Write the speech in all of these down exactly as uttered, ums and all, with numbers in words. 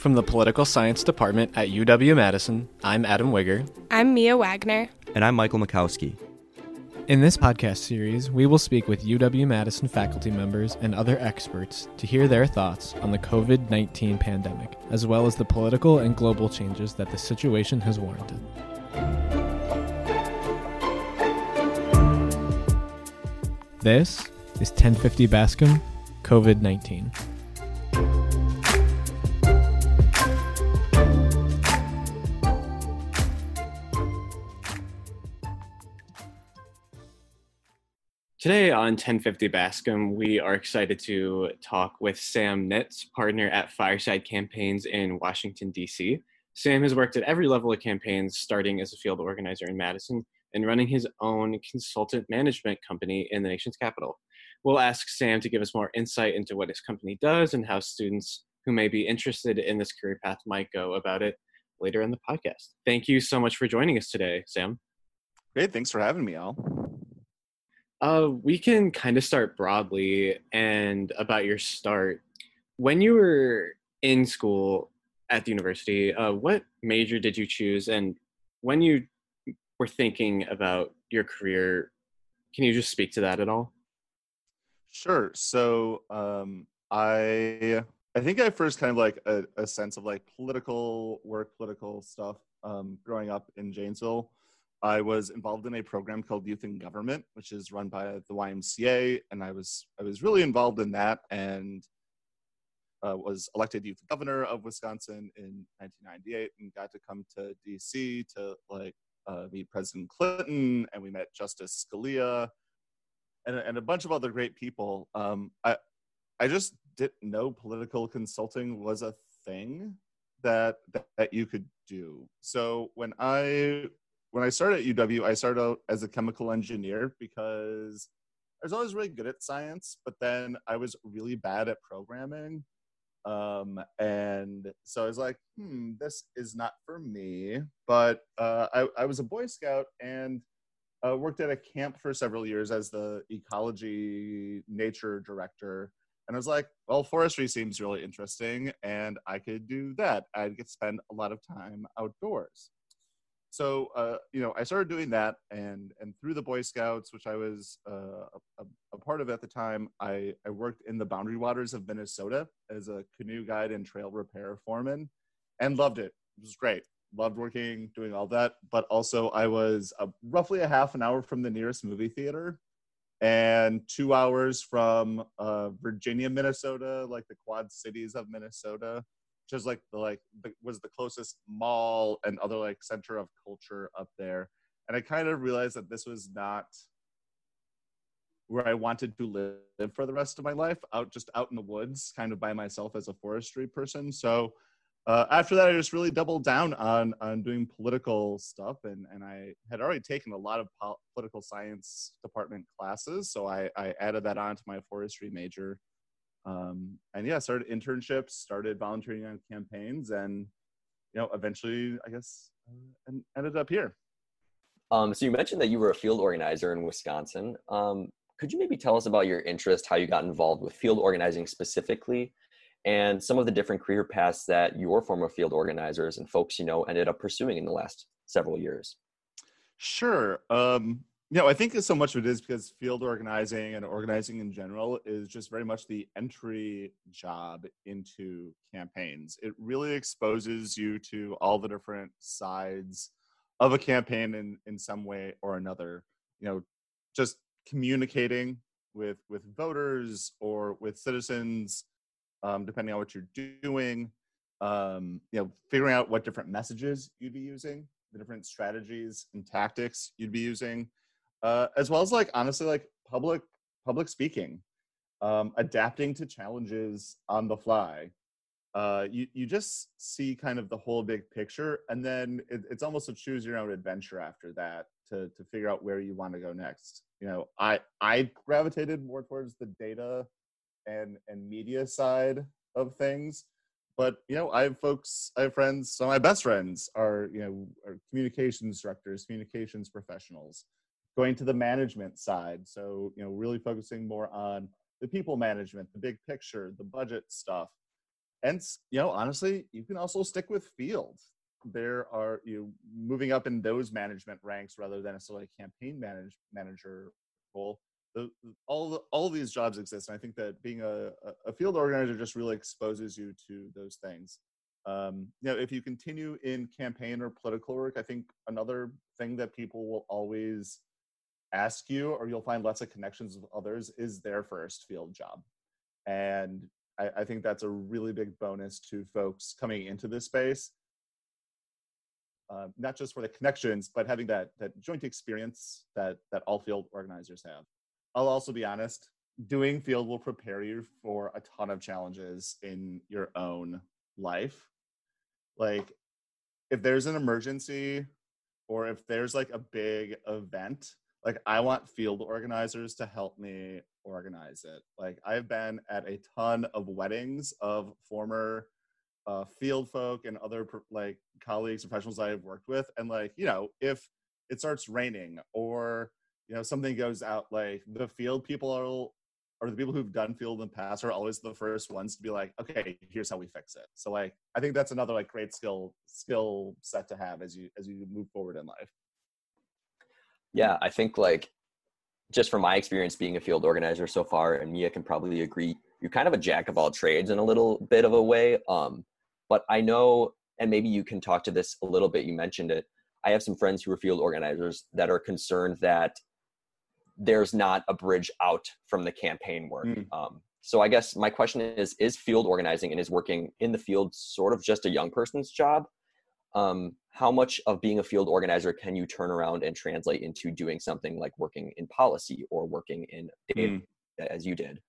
From the Political Science Department at U W Madison, I'm Adam Wigger. I'm Mia Wagner. And I'm Michael Mikowski. In this podcast series, we will speak with U W Madison faculty members and other experts to hear their thoughts on the covid nineteen pandemic, as well as the political and global changes that the situation has warranted. This is ten fifty Bascom, covid nineteen. Today on ten fifty Bascom, we are excited to talk with Sam Nitz, partner at Fireside Campaigns in Washington, D C. Sam has worked at every level of campaigns, starting as a field organizer in Madison and running his own consultant management company in the nation's capital. We'll ask Sam to give us more insight into what his company does and how students who may be interested in this career path might go about it later in the podcast. Thank you so much for joining us today, Sam. Great. Thanks for having me, Al. Uh, we can kind of start broadly and about your start. When you were in school at the university, uh, what major did you choose? And when you were thinking about your career, can you just speak to that at all? Sure. So um, I I think I first kind of like a, a sense of like political work, political stuff um, growing up in Janesville. I was involved in a program called Youth in Government, which is run by the Y M C A, and I was I was really involved in that, and uh, was elected youth governor of Wisconsin in nineteen ninety-eight, and got to come to D C to like uh, meet President Clinton, and we met Justice Scalia, and and a bunch of other great people. Um, I I just didn't know political consulting was a thing that that, that you could do. So when I When I started at U W, I started out as a chemical engineer because I was always really good at science, but then I was really bad at programming. Um, and so I was like, hmm, this is not for me. But uh, I, I was a Boy Scout and uh, worked at a camp for several years as the ecology nature director. And I was like, well, forestry seems really interesting and I could do that. I'd get to spend a lot of time outdoors. So, uh, you know, I started doing that, and and through the Boy Scouts, which I was uh, a, a part of at the time, I, I worked in the Boundary Waters of Minnesota as a canoe guide and trail repair foreman, and loved it. It was great. Loved working, doing all that, but also I was uh, roughly a half an hour from the nearest movie theater, and two hours from uh, Virginia, Minnesota, like the Quad Cities of Minnesota. Just like the like the, was the closest mall and other like center of culture up there, and I kind of realized that this was not where I wanted to live for the rest of my life. Out just out in the woods, kind of by myself as a forestry person. So uh, after that, I just really doubled down on on doing political stuff, and and I had already taken a lot of pol- political science department classes, so I, I added that on to my forestry major. Um, and yeah, started internships, started volunteering on campaigns, and, you know, eventually, I guess, uh, ended up here. Um, so you mentioned that you were a field organizer in Wisconsin. Um, could you maybe tell us about your interest, how you got involved with field organizing specifically, and some of the different career paths that your former field organizers and folks, you know, ended up pursuing in the last several years? Sure. Um, You know, I think so much of it is because field organizing and organizing in general is just very much the entry job into campaigns. It really exposes you to all the different sides of a campaign in, in some way or another. You know, just communicating with, with voters or with citizens, um, depending on what you're doing, um, you know, figuring out what different messages you'd be using, the different strategies and tactics you'd be using. Uh, as well as like, honestly, like public public speaking, um, adapting to challenges on the fly. Uh, you, you just see kind of the whole big picture, and then it, it's almost a choose your own adventure after that to to figure out where you want to go next. You know, I I gravitated more towards the data and and media side of things, but you know, I have folks, I have friends, some of my best friends are, you know, are communications directors, communications professionals. Going to the management side, so you know, really focusing more on the people management, the big picture, the budget stuff, And, you know, honestly, you can also stick with field. There are, you know, moving up in those management ranks rather than necessarily a campaign manage, manager role. The, all the, all of these jobs exist, and I think that being a, a field organizer just really exposes you to those things. Um, you know, if you continue in campaign or political work, I think another thing that people will always ask you, or you'll find lots of connections with others, is their first field job. And I, I think that's a really big bonus to folks coming into this space, uh, not just for the connections, but having that that joint experience that that all field organizers have. I'll also be honest, doing field will prepare you for a ton of challenges in your own life. Like if there's an emergency or if there's like a big event, like I want field organizers to help me organize it. Like I've been at a ton of weddings of former uh, field folk and other like colleagues, professionals I have worked with. And like, you know, if it starts raining or you know, something goes out, like the field people are, or the people who've done field in the past are always the first ones to be like, okay, here's how we fix it. So like, I think that's another like great skill, skill set to have as you, as you move forward in life. Yeah. I think like, just from my experience being a field organizer so far, and Mia can probably agree, you're kind of a jack of all trades in a little bit of a way. Um, but I know, and maybe you can talk to this a little bit. You mentioned it. I have some friends who are field organizers that are concerned that there's not a bridge out from the campaign work. Mm. Um, so I guess my question is, is field organizing and is working in the field sort of just a young person's job? Um, how much of being a field organizer can you turn around and translate into doing something like working in policy or working in data mm. as you did?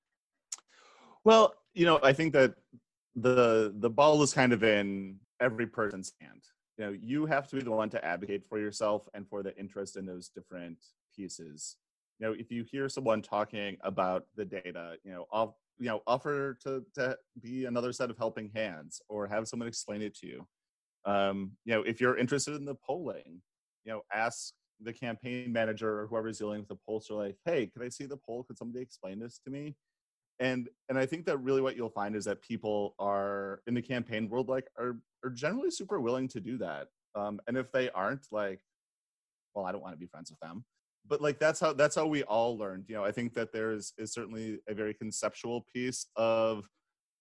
Well, you know, I think that the the ball is kind of in every person's hand. You know, you have to be the one to advocate for yourself and for the interest in those different pieces. You know, if you hear someone talking about the data, you know, off, you know, offer to, to be another set of helping hands or have someone explain it to you. Um, you know, if you're interested in the polling, you know, ask the campaign manager or whoever's dealing with the pollster, like, hey, could I see the poll? Could somebody explain this to me? And and I think that really what you'll find is that people are in the campaign world, like, are are generally super willing to do that. Um, and if they aren't, like, well, I don't want to be friends with them. But like that's how that's how we all learned. You know, I think that there is is certainly a very conceptual piece of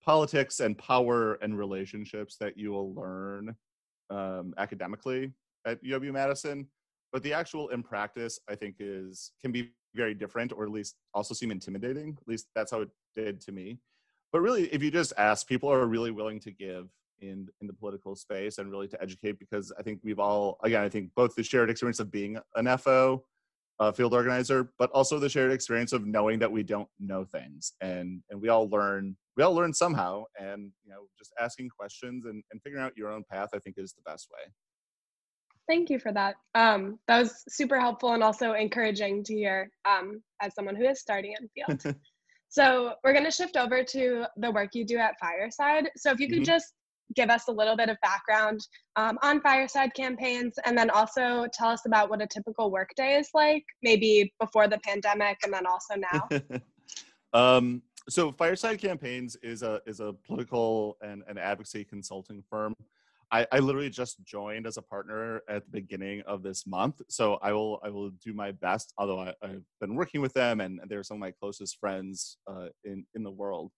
politics and power and relationships that you will learn um, academically at U W Madison. But the actual in practice, I think, is can be very different, or at least also seem intimidating. At least that's how it did to me. But really, if you just ask, people are really willing to give in in the political space and really to educate, because I think we've all, again, I think both the shared experience of being an F O. Uh, field organizer, but also the shared experience of knowing that we don't know things, and and we all learn we all learn somehow, and you know, just asking questions and, and figuring out your own path, I think, is the best way. Thank you for that. Um, that was super helpful and also encouraging to hear um, as someone who is starting in field. So we're going to shift over to the work you do at Fireside. So if you could mm-hmm. just give us a little bit of background um, on Fireside Campaigns, and then also tell us about what a typical workday is like, maybe before the pandemic and then also now. um, so Fireside Campaigns is a is a political and an advocacy consulting firm. I, I literally just joined as a partner at the beginning of this month. So I will I will do my best, although I, I've been working with them and they're some of my closest friends uh, in, in the world.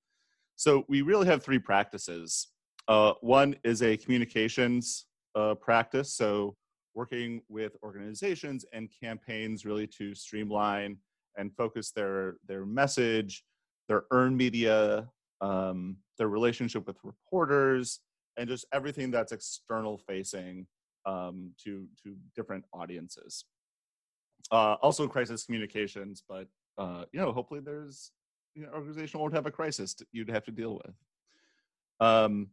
So we really have three practices. Uh, one is a communications uh, practice, so working with organizations and campaigns really to streamline and focus their their message, their earned media, um, their relationship with reporters, and just everything that's external facing um, to to different audiences. Uh, also, crisis communications, but uh, you know, hopefully, there's you know, organization won't have a crisis to, you'd have to deal with. Um,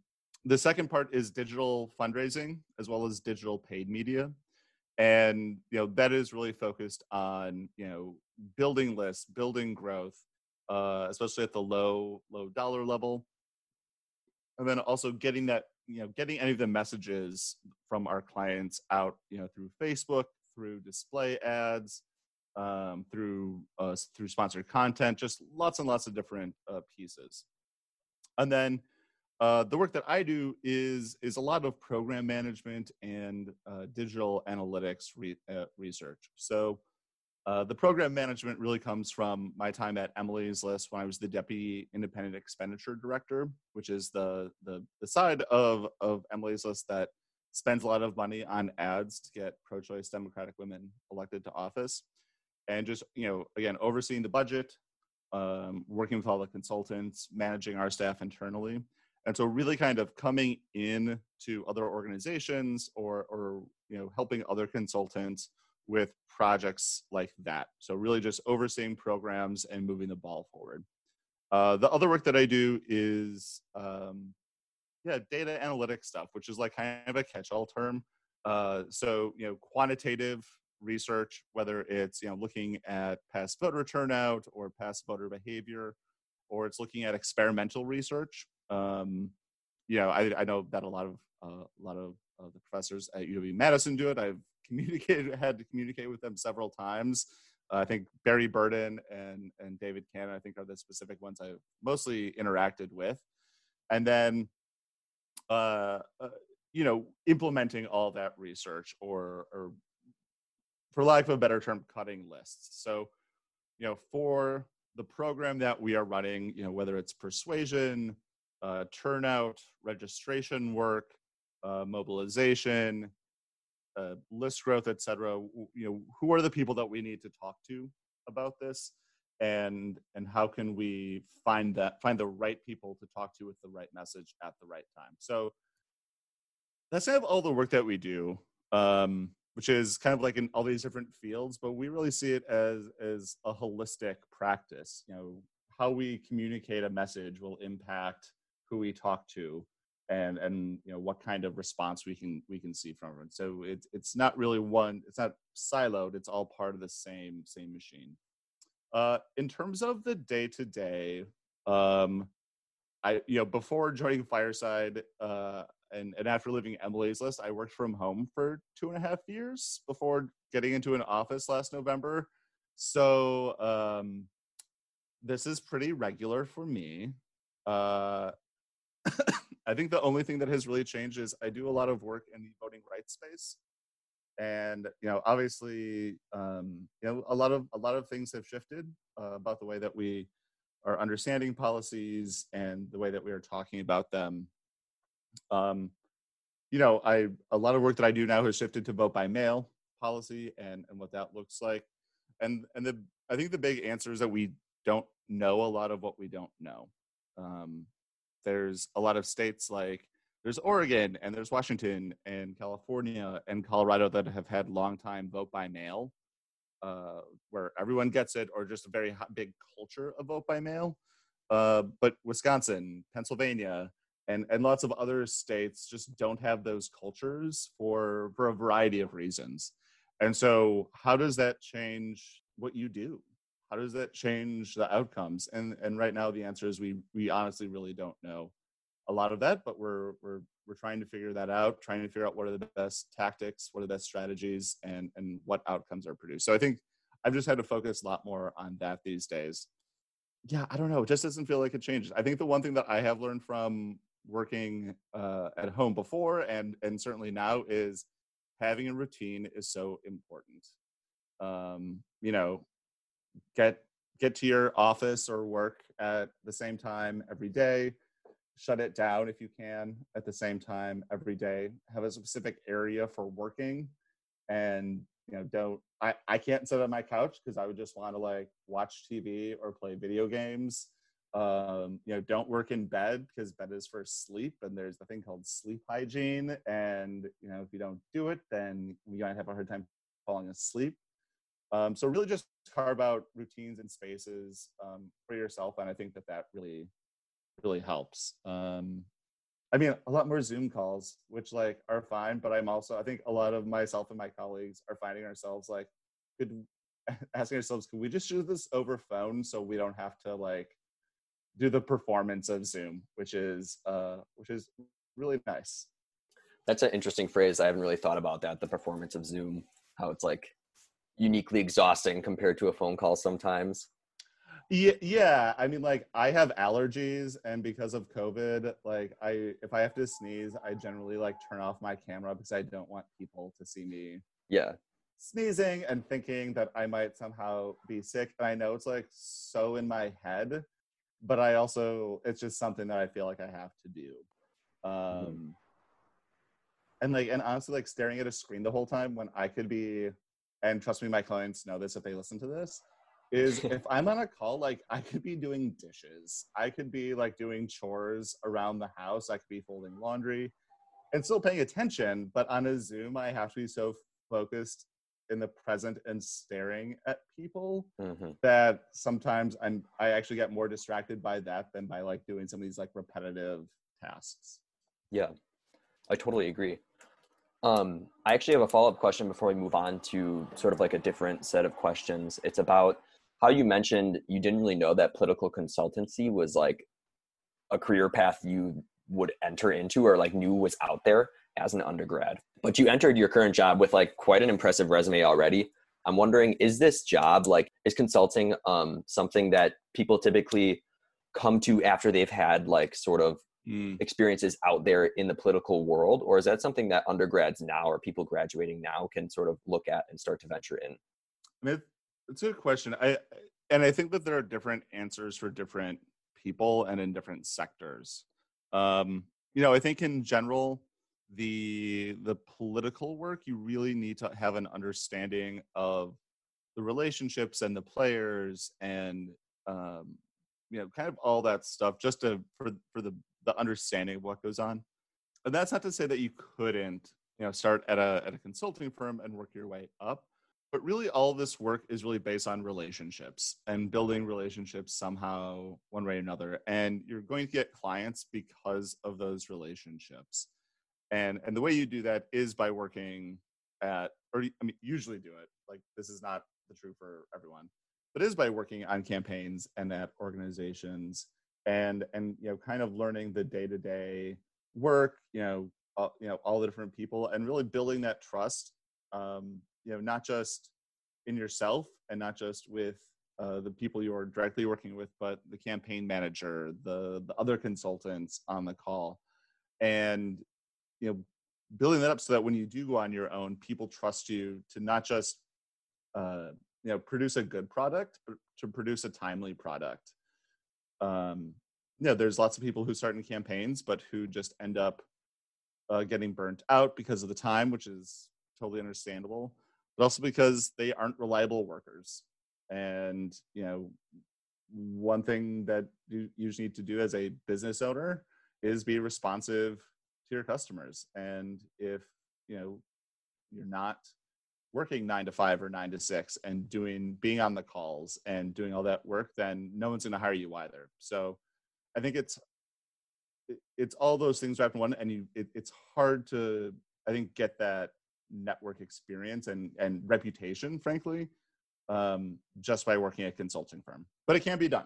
The second part is digital fundraising, as well as digital paid media. And, you know, that is really focused on, you know, building lists, building growth, uh, especially at the low, low dollar level. And then also getting that, you know, getting any of the messages from our clients out, you know, through Facebook, through display ads, um, through, uh, through sponsored content, just lots and lots of different uh, pieces. And then Uh, the work that I do is, is a lot of program management and uh, digital analytics re uh, research. So uh, the program management really comes from my time at EMILY's List when I was the Deputy Independent Expenditure Director, which is the, the, the side of, of EMILY's List that spends a lot of money on ads to get pro-choice Democratic women elected to office. And just, you know, again, overseeing the budget, um, working with all the consultants, managing our staff internally. And so really kind of coming in to other organizations or, or, you know, helping other consultants with projects like that. So really just overseeing programs and moving the ball forward. Uh, the other work that I do is, um, yeah, data analytics stuff, which is like kind of a catch-all term. Uh, so, you know, quantitative research, whether it's, you know, looking at past voter turnout or past voter behavior, or it's looking at experimental research. Um, you know, I, I know that a lot of uh, a lot of uh, the professors at U W Madison do it. I've communicated, had to communicate with them several times. Uh, I think Barry Burden and and David Cannon, I think, are the specific ones I've mostly interacted with. And then, uh, uh, you know, implementing all that research, or, or for lack of a better term, cutting lists. So, you know, for the program that we are running, you know, whether it's persuasion, Uh, turnout, registration work, uh, mobilization, uh, list growth, et cetera. You know, who are the people that we need to talk to about this, and and how can we find that find the right people to talk to with the right message at the right time? So that's kind of all the work that we do, um, which is kind of like in all these different fields, but we really see it as as a holistic practice. You know, how we communicate a message will impact who we talk to, and and you know what kind of response we can we can see from it. So it's it's not really one, it's not siloed. It's all part of the same same machine. Uh, in terms of the day to day, um, I you know before joining Fireside uh, and and after leaving EMILY's List, I worked from home for two and a half years before getting into an office last November. So um, this is pretty regular for me. Uh, I think the only thing that has really changed is I do a lot of work in the voting rights space, and you know, obviously, um, you know, a lot of a lot of things have shifted uh, about the way that we are understanding policies and the way that we are talking about them. Um, you know, I a lot of work that I do now has shifted to vote by mail policy and and what that looks like, and and the I think the big answer is that we don't know a lot of what we don't know. Um, there's a lot of states like there's Oregon and there's Washington and California and Colorado that have had long time vote by mail, uh, where everyone gets it, or just a very hot, big culture of vote by mail. Uh, but Wisconsin, Pennsylvania, and, and lots of other states just don't have those cultures for, for a variety of reasons. And so how does that change what you do? How does that change the outcomes? And and right now the answer is we we honestly really don't know a lot of that, but we're we're we're trying to figure that out, trying to figure out what are the best tactics, what are the best strategies, and and what outcomes are produced. So I think I've just had to focus a lot more on that these days. Yeah, I don't know. It just doesn't feel like it changes. I think the one thing that I have learned from working uh, at home before and and certainly now is having a routine is so important. Um, you know. Get get to your office or work at the same time every day. Shut it down if you can at the same time every day. Have a specific area for working, and you know don't. I I can't sit on my couch because I would just want to like watch T V or play video games. Um, you know, don't work in bed because bed is for sleep, and there's the thing called sleep hygiene. And you know if you don't do it, then you might have a hard time falling asleep. Um, so really just carve out routines and spaces um, for yourself. And I think that that really, really helps. Um, I mean, a lot more Zoom calls, which like are fine, but I'm also, I think a lot of myself and my colleagues are finding ourselves like could, asking ourselves, can we just do this over phone so we don't have to like do the performance of Zoom, which is, uh, which is really nice. That's an interesting phrase. I haven't really thought about that. The performance of Zoom, how it's like uniquely exhausting compared to a phone call sometimes. Yeah, yeah. I mean, like, I have allergies, and because of COVID, like, I if I have to sneeze, I generally like turn off my camera because I don't want people to see me. Yeah. Sneezing and thinking that I might somehow be sick. And I know it's like so in my head, but I also it's just something that I feel like I have to do. Um, mm-hmm. And like, and honestly, like staring at a screen the whole time when I could be, and trust me, my clients know this if they listen to this, is if I'm on a call, like I could be doing dishes, I could be like doing chores around the house, I could be folding laundry and still paying attention, but on a Zoom, I have to be so focused in the present and staring at people mm-hmm. that sometimes I'm, I actually get more distracted by that than by like doing some of these like repetitive tasks. Yeah, I totally agree. Um, I actually have a follow-up question before we move on to sort of like a different set of questions. It's about how you mentioned you didn't really know that political consultancy was like a career path you would enter into or like knew was out there as an undergrad. But you entered your current job with like quite an impressive resume already. I'm wondering, is this job like, is consulting um, something that people typically come to after they've had like sort of mm. experiences out there in the political world? Or is that something that undergrads now or people graduating now can sort of look at and start to venture in? I mean, it's a good question. I and I think that there are different answers for different people and in different sectors. Um, you know, I think in general, the the political work, you really need to have an understanding of the relationships and the players and, um, you know, kind of all that stuff just to for for the, the understanding of what goes on. And that's not to say that you couldn't, you know, start at a at a consulting firm and work your way up. But really all this work is really based on relationships and building relationships somehow one way or another. And you're going to get clients because of those relationships. And and the way you do that is by working at, or I mean, usually do it, like this is not the true for everyone, but is by working on campaigns and at organizations and, and you know, kind of learning the day-to-day work, you know, all, you know, all the different people and really building that trust, um, you know, not just in yourself and not just with uh, the people you are directly working with, but the campaign manager, the, the other consultants on the call. And, you know, building that up so that when you do go on your own, people trust you to not just, uh, you know, produce a good product, but to produce a timely product. Um, you know, there's lots of people who start in campaigns, but who just end up uh, getting burnt out because of the time, which is totally understandable, but also because they aren't reliable workers. And, you know, one thing that you usually need to do as a business owner is be responsive to your customers. And if, you know, you're not working nine to five or nine to six and doing, being on the calls and doing all that work, then no one's going to hire you either. So I think it's, it's all those things wrapped in one. And you, it, it's hard to, I think, get that network experience and, and reputation, frankly, um, just by working at a consulting firm, but it can be done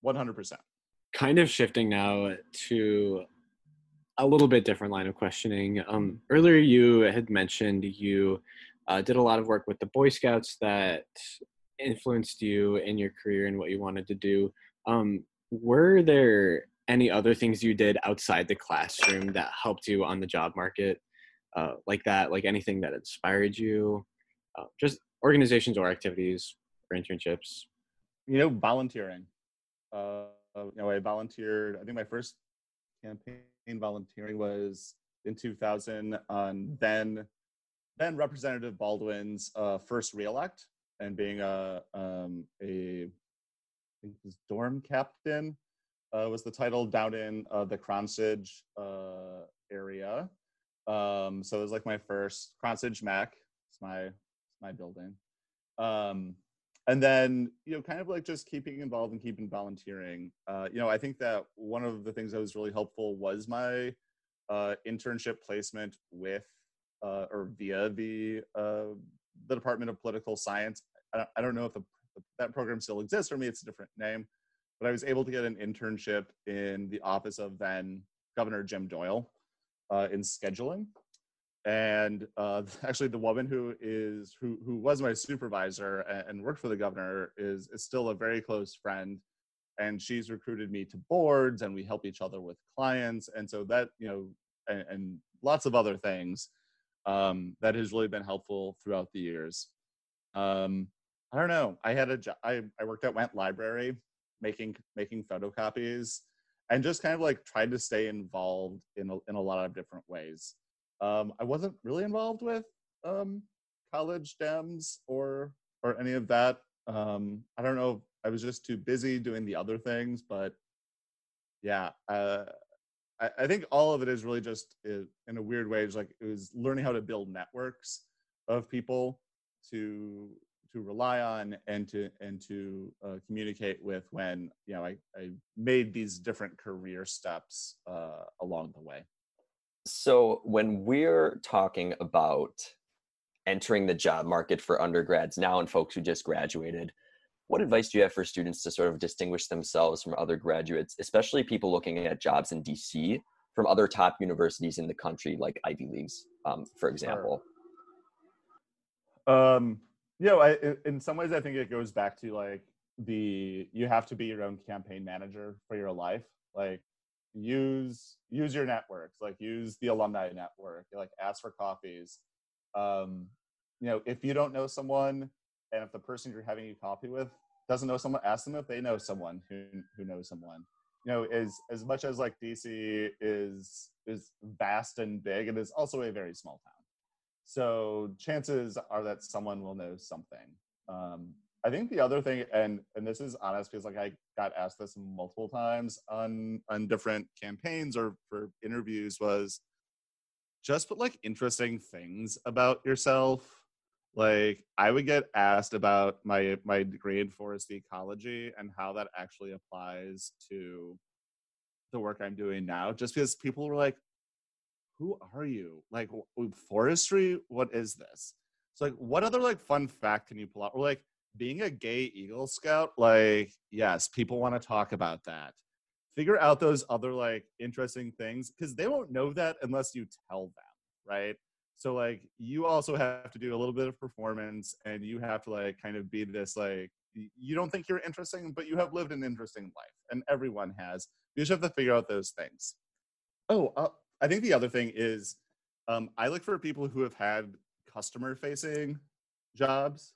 one hundred percent. Kind of shifting now to a little bit different line of questioning. Um, earlier, you had mentioned you uh, did a lot of work with the Boy Scouts that influenced you in your career and what you wanted to do. Um, were there any other things you did outside the classroom that helped you on the job market uh, like that? Like anything that inspired you? Uh, just organizations or activities or internships? You know, volunteering. Uh, you know, I volunteered, I think my first campaign volunteering was in two thousand on then then Representative Baldwin's uh, first reelect, and being a um, a I think it was dorm captain uh, was the title down in uh, the Cronsage uh, area. Um, so it was like my first Cronsage M A C. It's my it's my building, um, and then you know kind of like just keeping involved and keeping volunteering. Uh, you know I think that one of the things that was really helpful was my uh, internship placement with uh, or via the uh, the Department of Political Science. I don't, I don't know if the, that program still exists. For me, it's a different name, but I was able to get an internship in the office of then Governor Jim Doyle uh, in scheduling. And uh, actually, the woman who is who who was my supervisor and, and worked for the governor is is still a very close friend, and she's recruited me to boards, and we help each other with clients, and so that you know, and, and lots of other things um, that has really been helpful throughout the years. Um, I don't know. I had a jo- I I worked at Went Library, making making photocopies, and just kind of like tried to stay involved in a, in a lot of different ways. Um, I wasn't really involved with um, college Dems or or any of that. Um, I don't know. I was just too busy doing the other things. But yeah, uh, I, I think all of it is really just it, in a weird way. It's like it was learning how to build networks of people to to rely on and to and to uh, communicate with when you know I, I made these different career steps uh, along the way. So when we're talking about entering the job market for undergrads now and folks who just graduated, what advice do you have for students to sort of distinguish themselves from other graduates, especially people looking at jobs in D C from other top universities in the country, like Ivy Leagues, um, for example? Um, you know, I, in some ways, I think it goes back to like the, you have to be your own campaign manager for your life. Like, use use your networks, like use the alumni network, like ask for coffees. Um, you know, if you don't know someone and if the person you're having a coffee with doesn't know someone, ask them if they know someone who who knows someone. You know, as as much as like D C is is vast and big, it is also a very small town. So chances are that someone will know something. Um, I think the other thing, and and this is honest because like I got asked this multiple times on on different campaigns or for interviews, was just put like interesting things about yourself. Like I would get asked about my my degree in forest ecology and how that actually applies to the work I'm doing now, just because people were like, "Who are you? Like forestry? What is this?" It's like, what other like fun fact can you pull out? Or like, being a gay Eagle Scout, like, yes, people want to talk about that. Figure out those other, like, interesting things, because they won't know that unless you tell them, right? So, like, you also have to do a little bit of performance, and you have to, like, kind of be this, like, you don't think you're interesting, but you have lived an interesting life, and everyone has. You just have to figure out those things. Oh, uh, I think the other thing is um, I look for people who have had customer-facing jobs.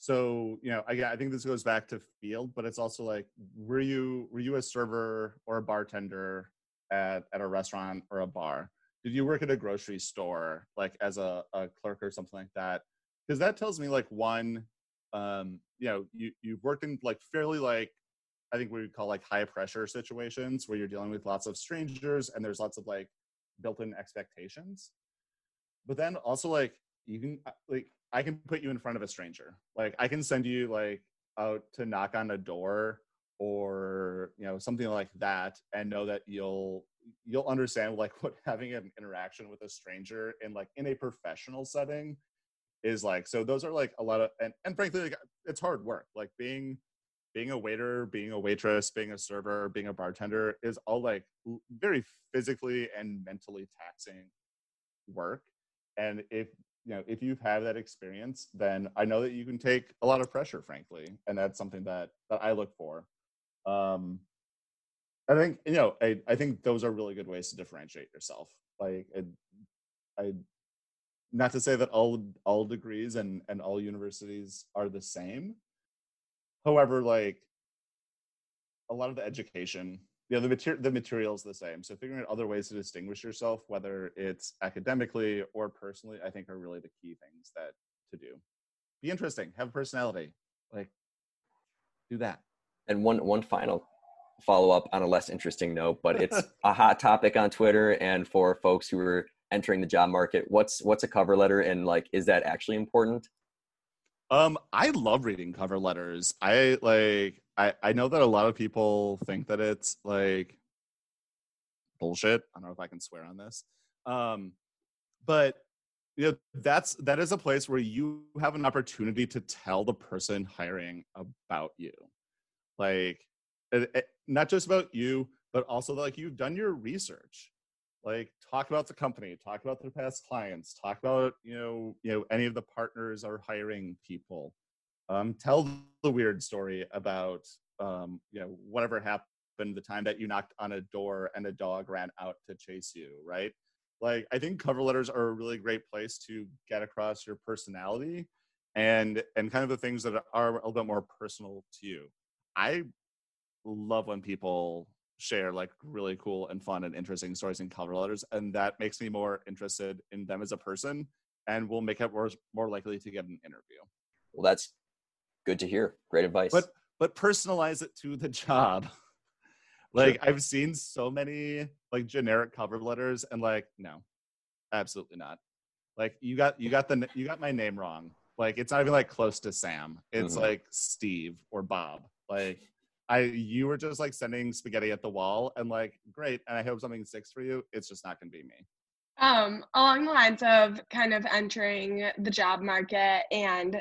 So, you know, I, I think this goes back to field, but it's also like, were you were you a server or a bartender at, at a restaurant or a bar? Did you work at a grocery store, like as a, a clerk or something like that? Because that tells me like one, um, you know, you, you've worked in like fairly like, I think we would call like high pressure situations where you're dealing with lots of strangers and there's lots of like built-in expectations. But then also like, you can like, I can put you in front of a stranger. Like I can send you like out to knock on a door or, you know, something like that, and know that you'll, you'll understand like what having an interaction with a stranger in like in a professional setting is like. So those are like a lot of, and, and frankly, like it's hard work. Like being, being a waiter, being a waitress, being a server, being a bartender is all like very physically and mentally taxing work. And if, you know, if you've had that experience, then I know that you can take a lot of pressure, frankly. And that's something that, that I look for. Um, I think, you know, I, I think those are really good ways to differentiate yourself. Like, I, I not to say that all, all degrees and, and all universities are the same. However, like a lot of the education, you know, the material, the material's the same. So figuring out other ways to distinguish yourself, whether it's academically or personally, I think are really the key things that to do. Be interesting, have a personality, like do that. And one, one final follow-up on a less interesting note, but it's a hot topic on Twitter. And for folks who are entering the job market, what's, what's a cover letter? And like, is that actually important? Um, I love reading cover letters. I like, I, I know that a lot of people think that it's like bullshit. I don't know if I can swear on this. Um, but you know, that's, that is a place where you have an opportunity to tell the person hiring about you. Like it, it, not just about you, but also like you've done your research. like talk about the company, talk about their past clients, talk about, you know, you know, any of the partners are hiring people. Um, tell the weird story about, um, you know, whatever happened, the time that you knocked on a door and a dog ran out to chase you, right? Like, I think cover letters are a really great place to get across your personality and and kind of the things that are a little bit more personal to you. I love when people share like really cool and fun and interesting stories in cover letters, and that makes me more interested in them as a person and will make it more, more likely to get an interview. Well, that's good to hear. Great advice. But but personalize it to the job. Like, I've seen so many like generic cover letters and like, no, absolutely not. Like, you got you got the you got my name wrong. Like, it's not even like close to Sam. It's mm-hmm. like Steve or Bob. Like, I you were just like sending spaghetti at the wall and like, great, and I hope something sticks for you. It's just not gonna be me. Um, along the lines of kind of entering the job market and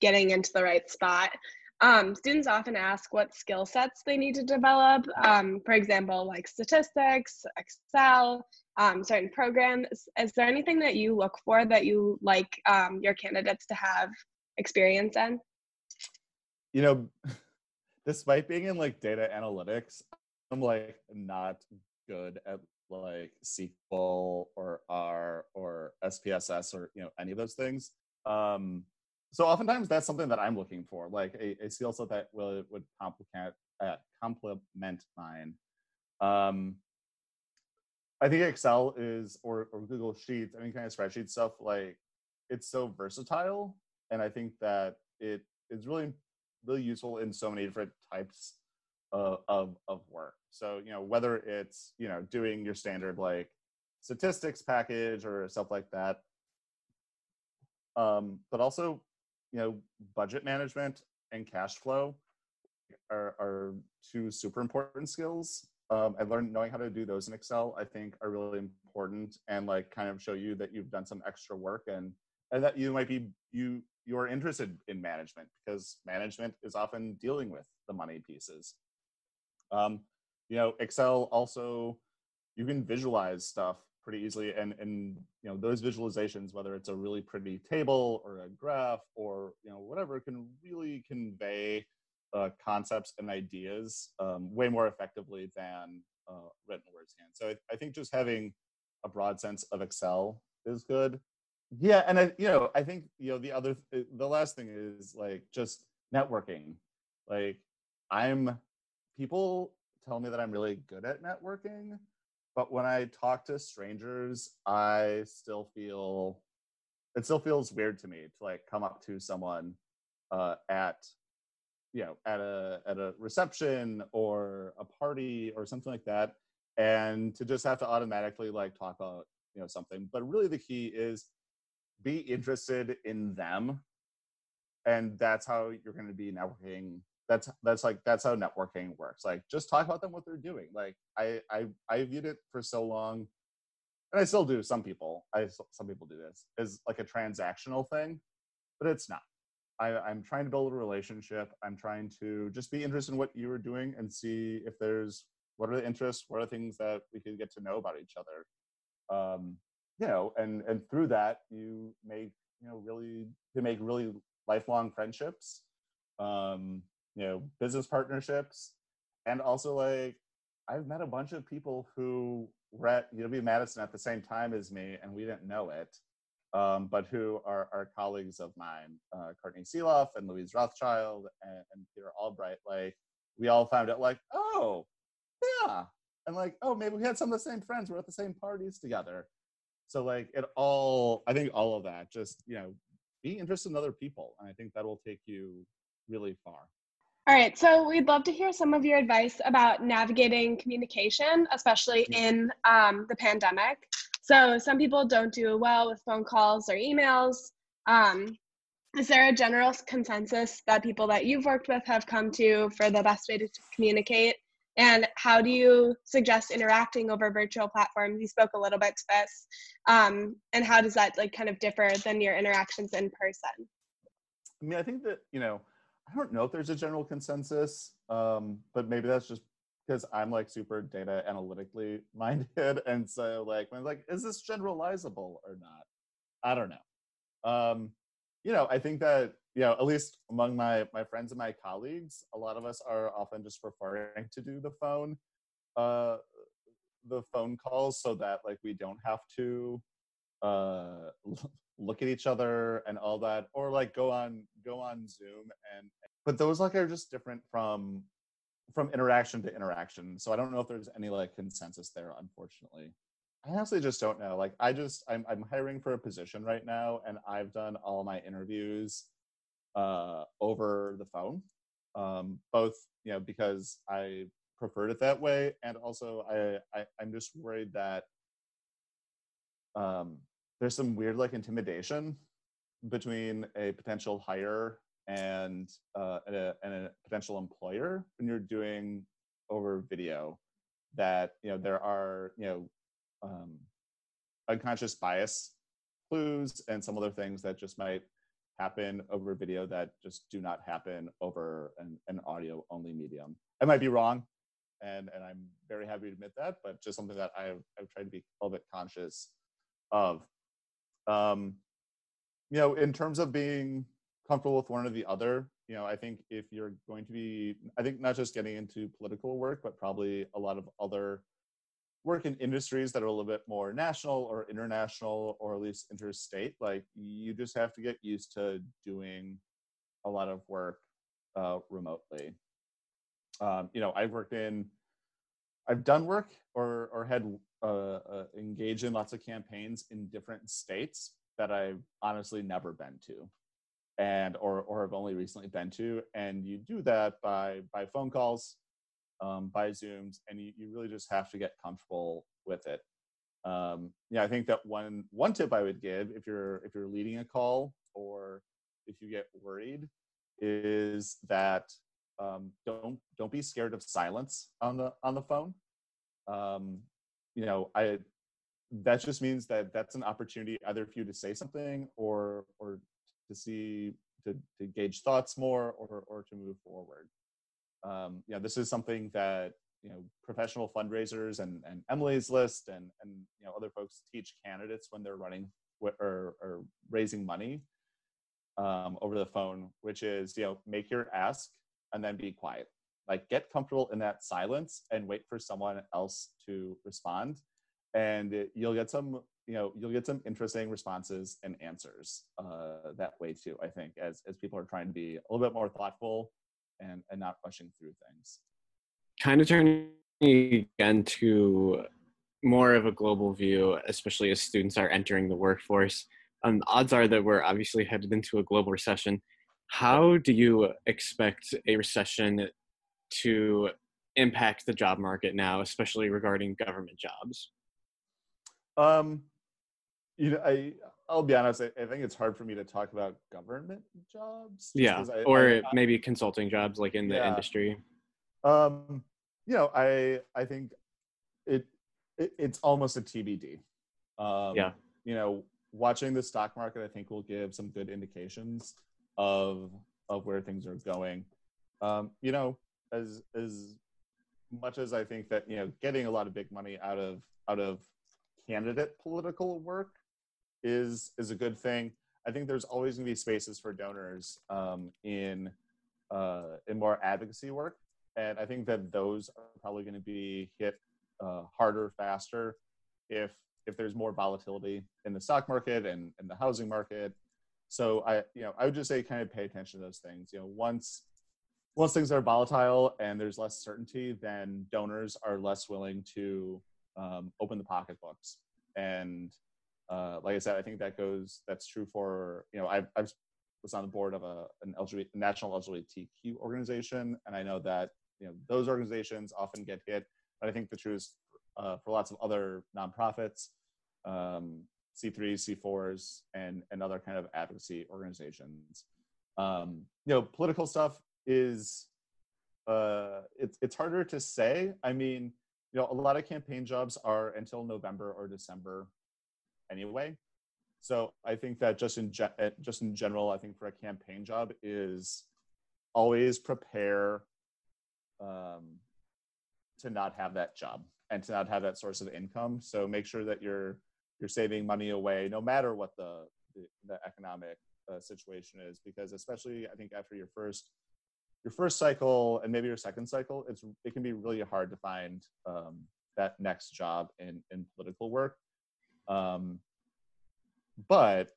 getting into the right spot. Um, students often ask what skill sets they need to develop, um, for example, like statistics, Excel, um, certain programs. Is there anything that you look for that you like um, your candidates to have experience in? You know, despite being in like data analytics, I'm like not good at like S Q L or R or S P S S or, you know, any of those things. Um, So oftentimes that's something that I'm looking for, like a, a skill set that will would complement uh, complement mine. Um, I think Excel is or, or Google Sheets, any kind of spreadsheet stuff, like it's so versatile, and I think that it is really really useful in so many different types of of, of work. So, you know, whether it's, you know, doing your standard like statistics package or stuff like that, um, but also, you know, budget management and cash flow are, are two super important skills. Um, I learned knowing how to do those in Excel, I think, are really important and like kind of show you that you've done some extra work and and that you might be you you're interested in management, because management is often dealing with the money pieces. Um, you know, Excel also, you can visualize stuff pretty easily, and and you know, those visualizations, whether it's a really pretty table or a graph or, you know, whatever, can really convey uh, concepts and ideas um, way more effectively than uh, written words can. So I, I think just having a broad sense of Excel is good. Yeah, and I, you know, I think, you know, the other th- the last thing is like just networking. Like, I'm people tell me that I'm really good at networking, but when I talk to strangers, I still feel, it still feels weird to me to like come up to someone uh, at, you know, at a at a reception or a party or something like that, and to just have to automatically like talk about, you know, something. But really the key is be interested in them, and that's how you're going to be networking. That's that's like that's how networking works. Like, just talk about them, what they're doing. Like, I I I viewed it for so long, and I still do. Some people, I some people do this as like a transactional thing, but it's not. I, I'm trying to build a relationship. I'm trying to just be interested in what you are doing and see if there's, what are the interests, what are the things that we can get to know about each other. Um, you know, and and through that you make you know really to make really lifelong friendships. Um, you know, business partnerships, and also like, I've met a bunch of people who were at U W-Madison at the same time as me, and we didn't know it, um, but who are, are colleagues of mine, uh, Courtney Seeloff and Louise Rothschild and, and Peter Albright. Like, we all found out like, oh, yeah. And like, oh, maybe we had some of the same friends. We're at the same parties together. So like it all, I think all of that, just, you know, be interested in other people. And I think that will take you really far. All right, so we'd love to hear some of your advice about navigating communication, especially in um, the pandemic. So some people don't do well with phone calls or emails. Um, is there a general consensus that people that you've worked with have come to for the best way to communicate? And how do you suggest interacting over virtual platforms? You spoke a little bit to this. Um, and how does that like kind of differ than your interactions in person? I mean, I think that, you know, I don't know if there's a general consensus, um, but maybe that's just because I'm like super data analytically minded. And so like, when like, is this generalizable or not? I don't know. Um, you know, I think that, you know, at least among my, my friends and my colleagues, a lot of us are often just preferring to do the phone, uh, the phone calls so that like, we don't have to uh, look at each other and all that, or like go on, go on Zoom. And, but those like are just different from, from interaction to interaction. So I don't know if there's any like consensus there, unfortunately. I honestly just don't know. Like I just, I'm I'm hiring for a position right now and I've done all my interviews uh, over the phone, um, both, you know, because I preferred it that way. And also I, I, I'm just worried that um, there's some weird like intimidation between a potential hire and uh, and, a, and a potential employer when you're doing over video, that, you know, there are, you know, um, unconscious bias clues and some other things that just might happen over video that just do not happen over an, an audio only medium. I might be wrong, and, and I'm very happy to admit that, but just something that I've, I've tried to be a little bit conscious of. Um, you know, in terms of being comfortable with one or the other, you know, I think if you're going to be, I think not just getting into political work, but probably a lot of other work in industries that are a little bit more national or international or at least interstate, like you just have to get used to doing a lot of work uh, remotely. Um, you know, I've worked in, I've done work or or had uh, uh, engaged in lots of campaigns in different states that I've honestly never been to. And or or have only recently been to, and you do that by by phone calls, um, by Zooms, and you, you really just have to get comfortable with it. Um, yeah, I think that one one tip I would give if you're if you're leading a call or if you get worried is that um, don't don't be scared of silence on the on the phone. Um, you know, I that just means that that's an opportunity either for you to say something or or. to see, to, to gauge thoughts more or or to move forward. Um, you know, this is something that, you know, professional fundraisers and, and EMILY's List and, and, you know, other folks teach candidates when they're running or, or raising money um, over the phone, which is, you know, make your ask and then be quiet. Like get comfortable in that silence and wait for someone else to respond. And it, you'll get some you know, you'll get some interesting responses and answers uh, that way too, I think, as as people are trying to be a little bit more thoughtful and, and not rushing through things. Kind of turning again to more of a global view, especially as students are entering the workforce. Um, odds are that we're obviously headed into a global recession. How do you expect a recession to impact the job market now, especially regarding government jobs? Um, You know, I, I'll be honest, I, I think it's hard for me to talk about government jobs. Yeah, I, or I, I, maybe consulting jobs, like in yeah. the industry. Um, you know, I I think it, it it's almost a T B D. Um, yeah. You know, watching the stock market, I think will give some good indications of of where things are going. Um, you know, as as much as I think that, you know, getting a lot of big money out of out of candidate political work is is a good thing. I think there's always going to be spaces for donors um, in uh, in more advocacy work, and I think that those are probably going to be hit uh, harder, faster, if if there's more volatility in the stock market and in the housing market. So I you know I would just say kind of pay attention to those things. You know, once once things are volatile and there's less certainty, then donors are less willing to Um, open the pocketbooks, and uh, like I said, I think that goes. That's true for you know. I I've, was on the board of a an L G B T, national L G B T Q organization, and I know that you know those organizations often get hit. But I think the truth is uh, for lots of other nonprofits, um, C threes, C fours, and and other kind of advocacy organizations. Um, you know, political stuff is uh, it's it's harder to say. I mean. You know, a lot of campaign jobs are until November or December anyway. So I think that just in, ge- just in general, I think for a campaign job is always prepare um, to not have that job and to not have that source of income. So make sure that you're you're saving money away, no matter what the the, the economic uh, situation is, because especially I think after your first your first cycle and maybe your second cycle, it's it can be really hard to find um, that next job in in political work. Um, but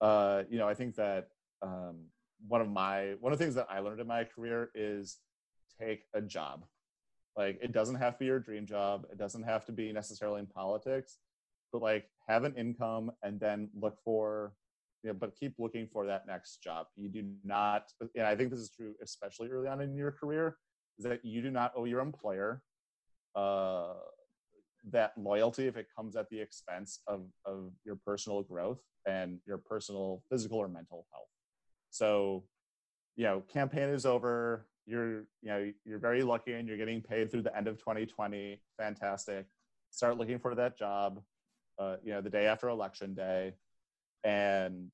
uh, you know, I think that um, one of my one of the things that I learned in my career is take a job. Like, it doesn't have to be your dream job. It doesn't have to be necessarily in politics, but like have an income and then look for, you know, but keep looking for that next job. You do not, and I think this is true, especially early on in your career, is that you do not owe your employer uh, that loyalty if it comes at the expense of, of your personal growth and your personal physical or mental health. So, you know, campaign is over. You're, you know, you're very lucky and you're getting paid through the end of twenty twenty. Fantastic. Start looking for that job, uh, you know, the day after election day. And,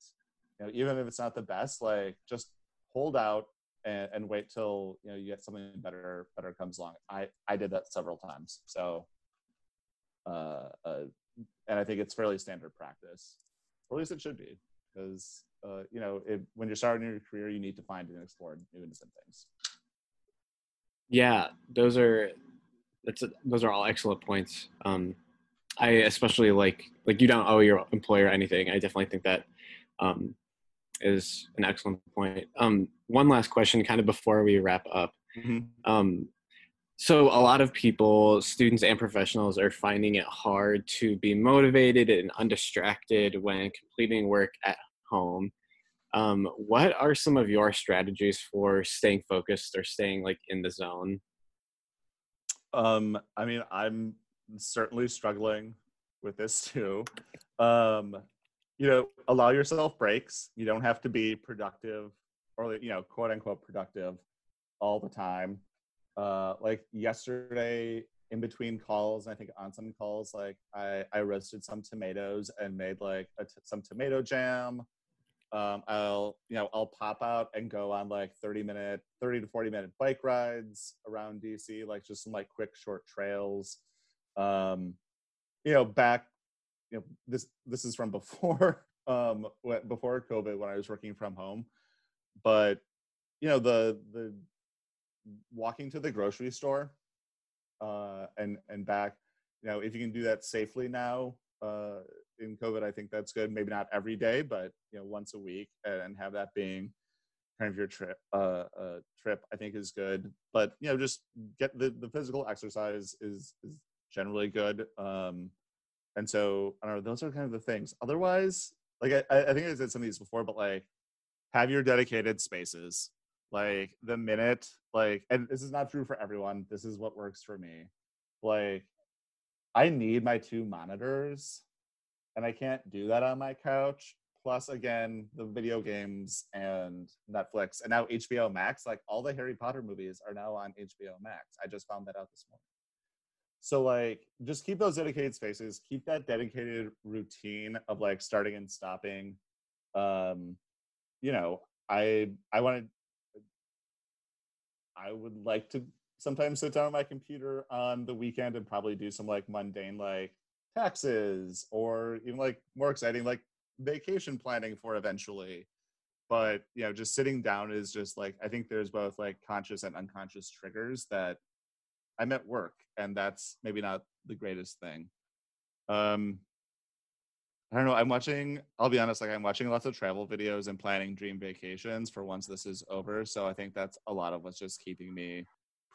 you know, even if it's not the best, like just hold out and, and wait till, you know, you get something better, better comes along. I, I did that several times. So, uh, uh, and I think it's fairly standard practice, or at least it should be, because, uh, you know, if, when you're starting your career, you need to find and explore new and different things. Yeah, those are that's a, those are all excellent points. Um, I especially like like you don't owe your employer anything. I definitely think that um, is an excellent point. Um, one last question, kind of before we wrap up. Mm-hmm. Um, so a lot of people, students and professionals, are finding it hard to be motivated and undistracted when completing work at home. Um, what are some of your strategies for staying focused or staying like in the zone? Um, I mean, I'm certainly struggling with this too. Um, you know, allow yourself breaks. You don't have to be productive or, you know, quote unquote productive all the time. Uh, like yesterday in between calls, I think on some calls, like I, I roasted some tomatoes and made like a t- some tomato jam. Um, I'll, you know, I'll pop out and go on like thirty minute, thirty to forty minute bike rides around D C, like just some like quick short trails. Um, you know, back, you know, this, this is from before, um, before COVID when I was working from home, but you know, the, the walking to the grocery store, uh, and, and back, you know, if you can do that safely now, uh, in COVID, I think that's good. Maybe not every day, but you know, once a week, and, and have that being kind of your trip. Uh, uh, trip, I think, is good. But you know, just get the, the physical exercise is is generally good. Um, and so, I don't know. Those are kind of the things. Otherwise, like I, I think I said some of these before, but like have your dedicated spaces. Like the minute, like, and this is not true for everyone. This is what works for me. Like, I need my two monitors. And I can't do that on my couch. Plus, again, the video games and Netflix and now H B O Max, like all the Harry Potter movies are now on H B O Max. I just found that out this morning. So like, just keep those dedicated spaces, keep that dedicated routine of like starting and stopping. Um, you know, I I wanted, I would like to sometimes sit down on my computer on the weekend and probably do some like mundane, like taxes or even like more exciting like vacation planning for eventually, but you know, just sitting down is just like, I think there's both like conscious and unconscious triggers that I'm at work, and that's maybe not the greatest thing. um I don't know, I'm watching, I'll be honest, like I'm watching lots of travel videos and planning dream vacations for once this is over, so I think that's a lot of what's just keeping me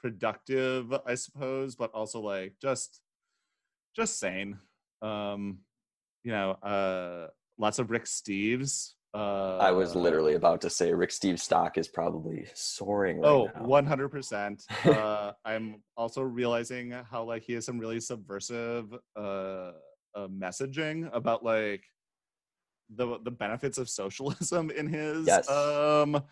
productive, I suppose, but also like just just sane. Um, you know, uh, lots of Rick Steves. Uh, I was literally about to say Rick Steves stock is probably soaring right oh, now. one hundred percent. Uh, I'm also realizing how like he has some really subversive uh, uh, messaging about like the the benefits of socialism in his yes. um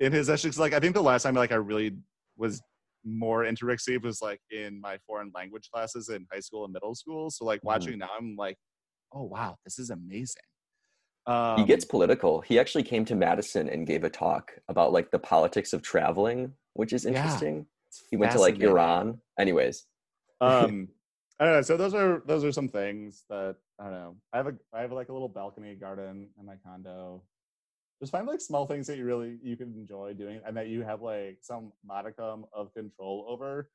in his essays. Like I think the last time like I really was more into Rick Steves was like in my foreign language classes in high school and middle school. So like watching mm-hmm. now, I'm like, oh wow, this is amazing. Um, he gets political. He actually came to Madison and gave a talk about like the politics of traveling, which is interesting. He went to like Iran. Anyways. Um, I don't know. So those are those are some things that I don't know. I have a I have like a little balcony garden in my condo. Just find like small things that you really you can enjoy doing and that you have like some modicum of control over.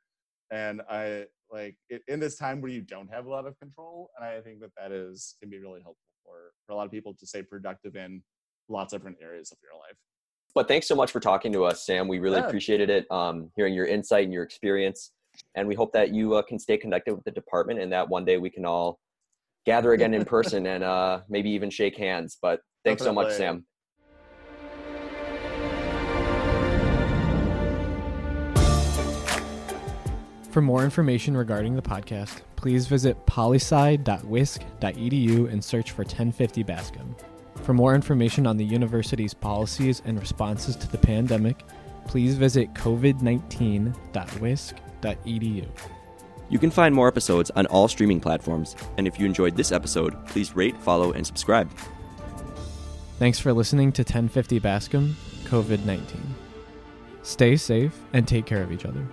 And I like it, in this time where you don't have a lot of control, and I think that that is can be really helpful for for a lot of people to stay productive in lots of different areas of your life. But thanks so much for talking to us, Sam. We really yeah. appreciated it, um, hearing your insight and your experience. And we hope that you uh, can stay connected with the department and that one day we can all gather again in person and uh, maybe even shake hands. But thanks Definitely. so much, Sam. For more information regarding the podcast, please visit polysci dot wisc dot e d u and search for ten fifty Bascom. For more information on the university's policies and responses to the pandemic, please visit covid nineteen dot wisc dot e d u. You can find more episodes on all streaming platforms, and if you enjoyed this episode, please rate, follow, and subscribe. Thanks for listening to ten fifty Bascom, covid nineteen. Stay safe and take care of each other.